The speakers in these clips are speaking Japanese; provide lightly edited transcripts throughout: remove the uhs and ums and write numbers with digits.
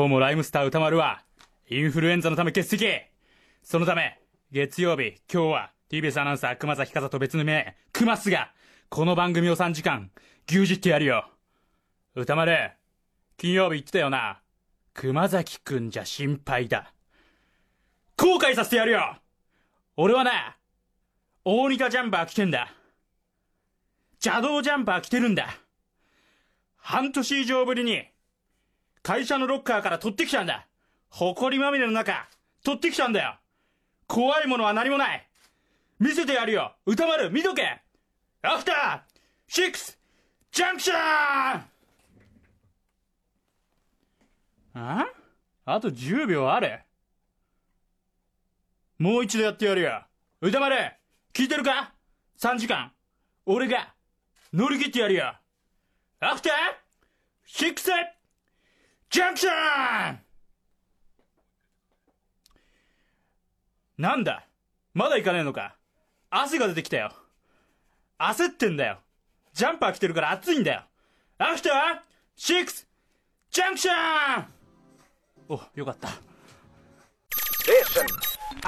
今日もライムスター歌丸はインフルエンザのため欠席。そのため月曜日、今日は TBS アナウンサー熊崎風と別の名熊須がこの番組を3時間牛耳ってやるよ。歌丸、金曜日言ってたよな、熊崎くんじゃ心配だ。後悔させてやるよ。俺はな、大仁田ジャンパー着てんだ。邪道ジャンパー着てるんだ。半年以上ぶりに会社のロッカーから取ってきたんだ。埃まみれの中取ってきたんだよ。怖いものは何もない。見せてやるよ歌丸、見とけ。アフターシックスジャンクション。あと10秒ある。もう一度やってやるよ歌丸、聞いてるか。3時間、俺が乗り切ってやるよ。アフターシックスジャンクション。なんだ、まだ行かねえのか。汗が出てきたよ。焦ってんだよ。ジャンパー着てるから暑いんだよ。アフターシックスジャンクション。お、よかった。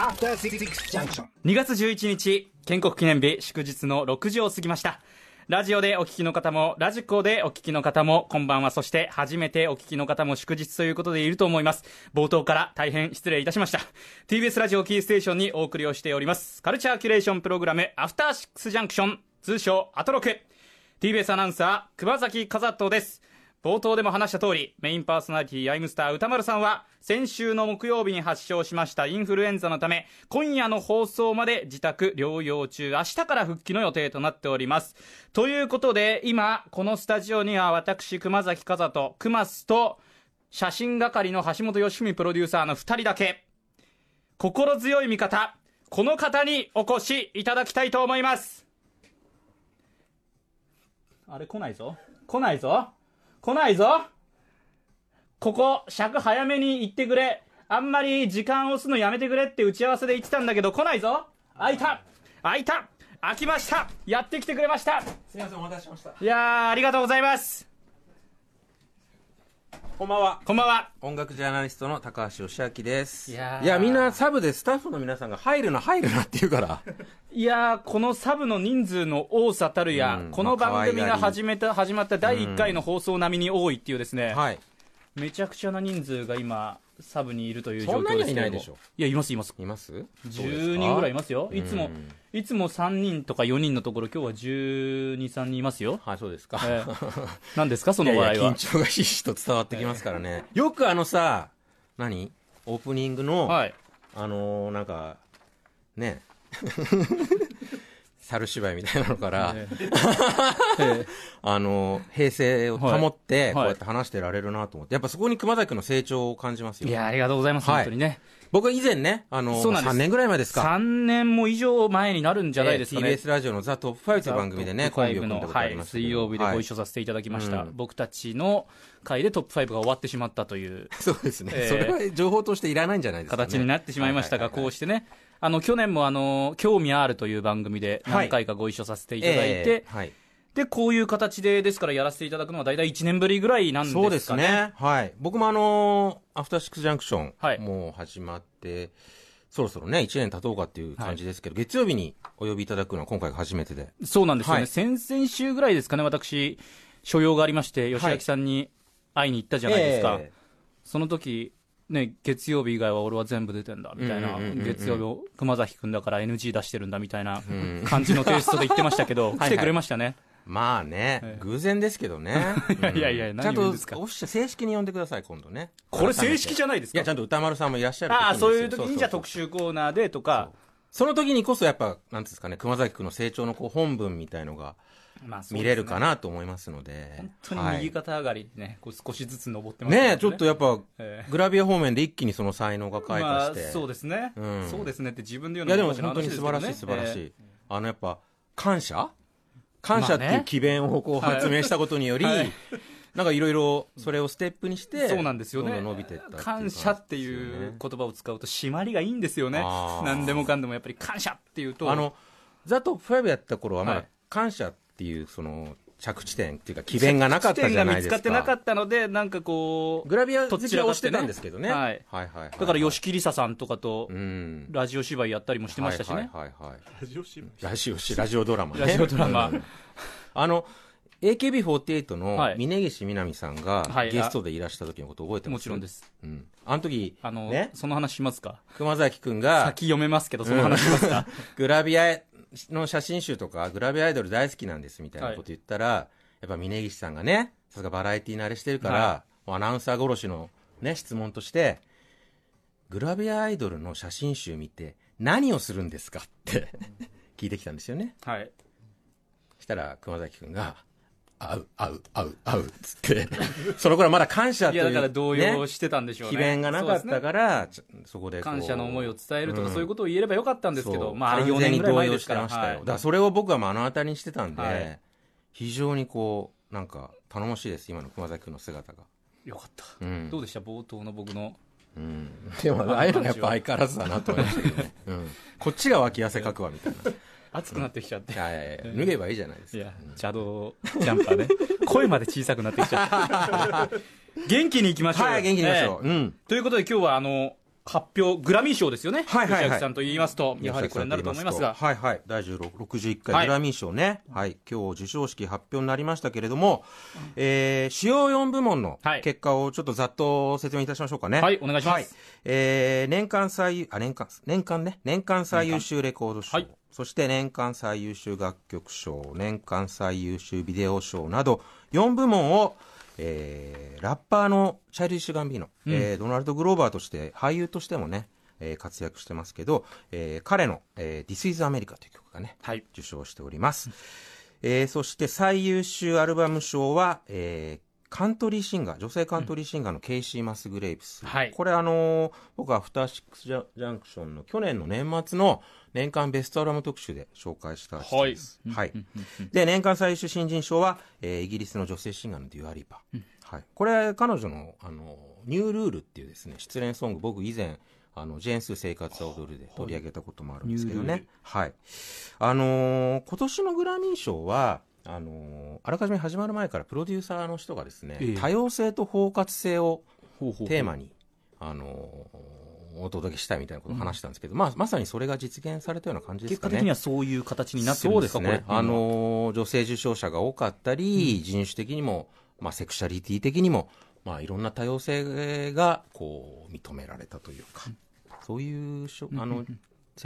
アフターシックスジャンクション。2月11日建国記念日、祝日の6時を過ぎました。ラジオでお聞きの方もラジコでお聞きの方もこんばんは。そして初めてお聞きの方も祝日ということでいると思います。冒頭から大変失礼いたしました。 TBS ラジオキーステーションにお送りをしておりますカルチャーキュレーションプログラムアフターシックスジャンクション、通称アトロク。 TBS アナウンサー熊崎風斗です。冒頭でも話した通り、メインパーソナリティライムスター歌丸さんは先週の木曜日に発症しましたインフルエンザのため、今夜の放送まで自宅療養中、明日から復帰の予定となっております。ということで、今このスタジオには私熊崎風と熊須と写真係の橋本良文プロデューサーの2人だけ、心強い味方、この方にお越しいただきたいと思います。あれ、来ないぞ。ここ尺早めに行ってくれ、あんまり時間押すのやめてくれって打ち合わせで言ってたんだけど来ないぞ。開いた、開きました。やってきてくれました。すみません、お待たせしました。いやー、ありがとうございます。こんばんは。音楽ジャーナリストの高橋義明です。いやみんなサブでスタッフの皆さんが入るなって言うからいやー、このサブの人数の多さたるや、この番組が始まった第1回の放送並みに多いっていうですね、はい、めちゃくちゃな人数が今サブにいるという状況ですけども。そんなにいないでしょ。いや、います。10人ぐらいいますよ。いつも3人とか4人のところ、今日は12、3人いますよ。はい、そうですか。何ですかその場合は。いやいや、緊張がひしひしと伝わってきますからね。よくオープニングの、はい、なんかね猿芝居みたいなのから、平静を保ってこうやって話してられるなと思って、やっぱそこに熊崎君の成長を感じますよ。いや、ありがとうございます、本当にね。僕以前ね、3年ぐらい前ですか、3年も以上前になるんじゃないですかね、TBS ラジオのザ・トップ5という番組でね、コンビを組んだことありましたけど、水曜日でご一緒させていただきました。僕たちの回でトップ5が終わってしまったという。そうですね、それは情報としていらないんじゃないですかね、形になってしまいましたが、こうしてね、去年も興味あるという番組で何回かご一緒させていただいて、でこういう形でですからやらせていただくのは大体1年ぶりぐらいなんですかね。そうですね、はい、僕もアフターシックスジャンクション、はい、もう始まってそろそろね1年経とうかっていう感じですけど、月曜日にお呼びいただくのは今回が初めてで。そうなんですよね、はい、先々週ぐらいですかね、私所用がありまして吉明さんに会いに行ったじゃないですか、その時ね、月曜日以外は俺は全部出てんだみたいな、月曜日熊崎君だから NG 出してるんだみたいな感じのテイストで言ってましたけど来てくれましたね。まあね、偶然ですけどねいやちゃんと正式に呼んでください今度ね。これ正式じゃないですか。いや、ちゃんと歌丸さんもいらっしゃる。そういう時にじゃあ特集コーナーでとか、その時にこそやっぱなんですかね、熊崎君の成長のこう本文みたいのが見れるかなと思いますので、本当に右肩上がりね、こう少しずつ上ってますね。ちょっとやっぱグラビア方面で一気にその才能が開花して、そうですねって自分で言うのも本当に素晴らしい。やっぱ感謝っていう奇弁をこう発明したことにより、なんかいろいろそれをステップにしてどんどん伸びていったっていう。感謝っていう言葉を使うと締まりがいいんですよね。何でもかんでもやっぱり感謝っていうと、ザ・トップ5やった頃はまだ感謝っていうその着地点っていうか起点がなかったじゃないですか。着地点が見つかってなかったので、なんかこうグラビア好きは推してたんですけどね、はいはいはいはい、だから吉木りささんとかとラジオ芝居やったりもしてましたしね、はいはいはいはい、ラジオドラマ、ね、ラジオドラマあのAKB48 の峯岸みなみさんがゲストでいらした時のこと覚えてます？もちろんです、うん、あの時ね、その話しますか？熊崎くんが先読めますけど、その話しますか？グラビアの写真集とかグラビアアイドル大好きなんですみたいなこと言ったら、はい、やっぱ峯岸さんがね、さすがバラエティー慣れしてるから、はい、アナウンサー殺しの、ね、質問として、グラビアアイドルの写真集見て何をするんですかって聞いてきたんですよね、はい、したら熊崎くんが合うつってその頃まだ感謝という、いやだから動揺してたんでしょうね、機弁がなかったから、そこで感謝の思いを伝えるとか、そういうことを言えればよかったんですけど、まああれ4年ぐらい前ですから、はい、だからそれを僕は目の当たりにしてたんで、はい、非常にこうなんか頼もしいです、今の熊崎君の姿が。よかった、うん、どうでした冒頭の僕の、うん、でもああいうのやっぱ相変わらずだなと思いましたけどね、うん、こっちが脇汗かくわみたいな暑くなってきちゃって、うん、いや脱げばいいじゃないですか。いや邪道ジャンパーね声まで小さくなってきちゃって元気にいきましょう。はい、元気にいきましょう、うん、ということで今日は発表グラミー賞ですよね、はいはいはい、吉崎さんと言いますとやはりこれになると思いますが、はいはい、第61回グラミー賞ね、はいはい、今日授賞式発表になりましたけれども、主要4部門の結果をちょっとざっと説明いたしましょうかね。はい、お願いします、はい、年間最優秀レコード賞、はい、そして年間最優秀楽曲賞、年間最優秀ビデオ賞など4部門を、ラッパーのチャイルディッシュ・ガンビーノ、うん、ドナルド・グローバーとして俳優としてもね、活躍してますけど、彼の、This is America という曲がね、はい、受賞しております、そして最優秀アルバム賞は、カントリーシンガー、女性カントリーシンガーのケイシー・マスグレイブス、はい、これ僕はアフターシックスジャンクションの去年の年末の年間ベストアルバム特集で紹介した人です、はいはい、で年間最優秀新人賞は、イギリスの女性シンガーのデュアリパ、うん、はい、これ彼女の、ニュールールっていうですね失恋ソング、僕以前ジェーンスー生活は踊るで取り上げたこともあるんですけどね、はい、今年のグラミー賞はあらかじめ始まる前からプロデューサーの人がですね、多様性と包括性をテーマにお届けしたいみたいなことを話したんですけど、うん、まさにそれが実現されたような感じですかね。結果的にはそういう形になってるんですか？そうですね、これ、女性受賞者が多かったり、うん、人種的にも、セクシャリティ的にも、いろんな多様性がこう認められたというか、そういうセレ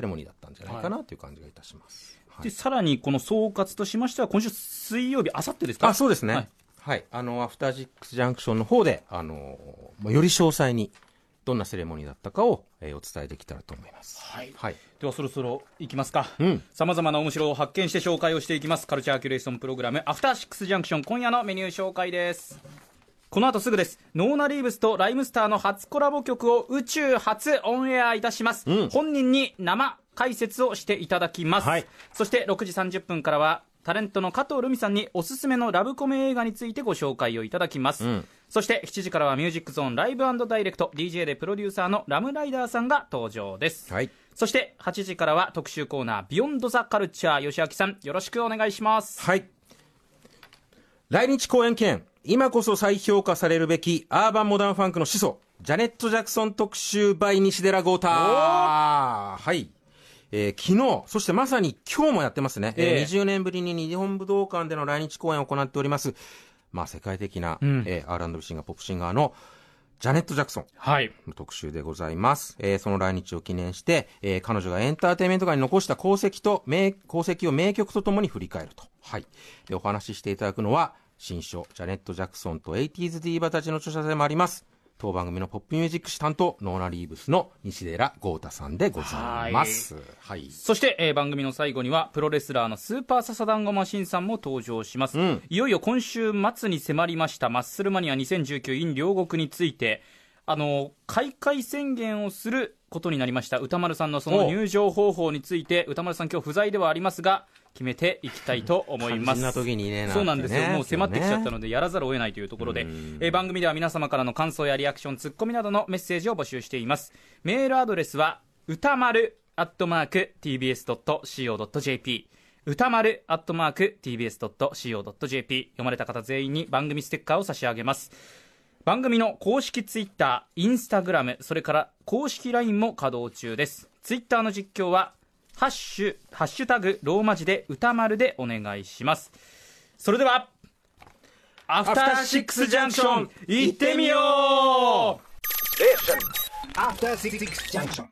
モニーだったんじゃないかなという感じがいたします、はい、でさらにこの総括としましては今週水曜日、あさってですか？あ、そうですね、はいはい、アフターシックスジャンクションの方でより詳細にどんなセレモニーだったかを、お伝えできたらと思います、はいはい、ではそろそろいきますか。さまざまな面白を発見して紹介をしていきます、カルチャーキュレーションプログラムアフターシックスジャンクション、今夜のメニュー紹介です。この後すぐです。ノーナ・リーブスとライムスターの初コラボ曲を宇宙初オンエアいたします、うん、本人に生解説をしていただきます、はい、そして6時30分からはタレントの加藤瑠美さんにおすすめのラブコメ映画についてご紹介をいただきます、うん、そして7時からはミュージックゾーンライブ&ダイレクト、 DJ でプロデューサーのラムライダーさんが登場です、はい、そして8時からは特集コーナービヨンドザカルチャー、吉崎さんよろしくお願いします、はい、来日公演記念、今こそ再評価されるべきアーバンモダンファンクの始祖、ジャネット・ジャクソン特集 by 西寺豪太、はい、昨日そしてまさに今日もやってますね、20年ぶりに日本武道館での来日公演を行っております、世界的な、R&B シンガー、ポップシンガーのジャネット・ジャクソンの特集でございます、はい、その来日を記念して、彼女がエンターテインメント界に残した功績を名曲とともに振り返ると、はい、でお話ししていただくのは新書ジャネット・ジャクソンと 80s ディーバたちの著者でもあります当番組のポップミュージック誌担当ノーナ・リーブスの西寺豪太さんでございます、はいはい、そして、番組の最後にはプロレスラーのスーパーササダンゴマシンさんも登場します、うん、いよいよ今週末に迫りましたマッスルマニア2019 in 両国について開会宣言をすることになりました。歌丸さんのその入場方法について、歌丸さん今日不在ではありますが決めていきたいと思います。そそうなんですよ、もう迫ってきちゃったのでやらざるを得ないというところで、番組では皆様からの感想やリアクション、ツッコミなどのメッセージを募集しています。メールアドレスは歌丸@tbs.co.jp、歌丸@tbs.co.jp 読まれた方全員に番組ステッカーを差し上げます。番組の公式ツイッター、インスタグラム、それから公式 LINE も稼働中です。ツイッターの実況はハッシュタグローマ字で歌丸でお願いします。それではアフターシックスジャンクション行ってみよう。アフターシックスジャンクション。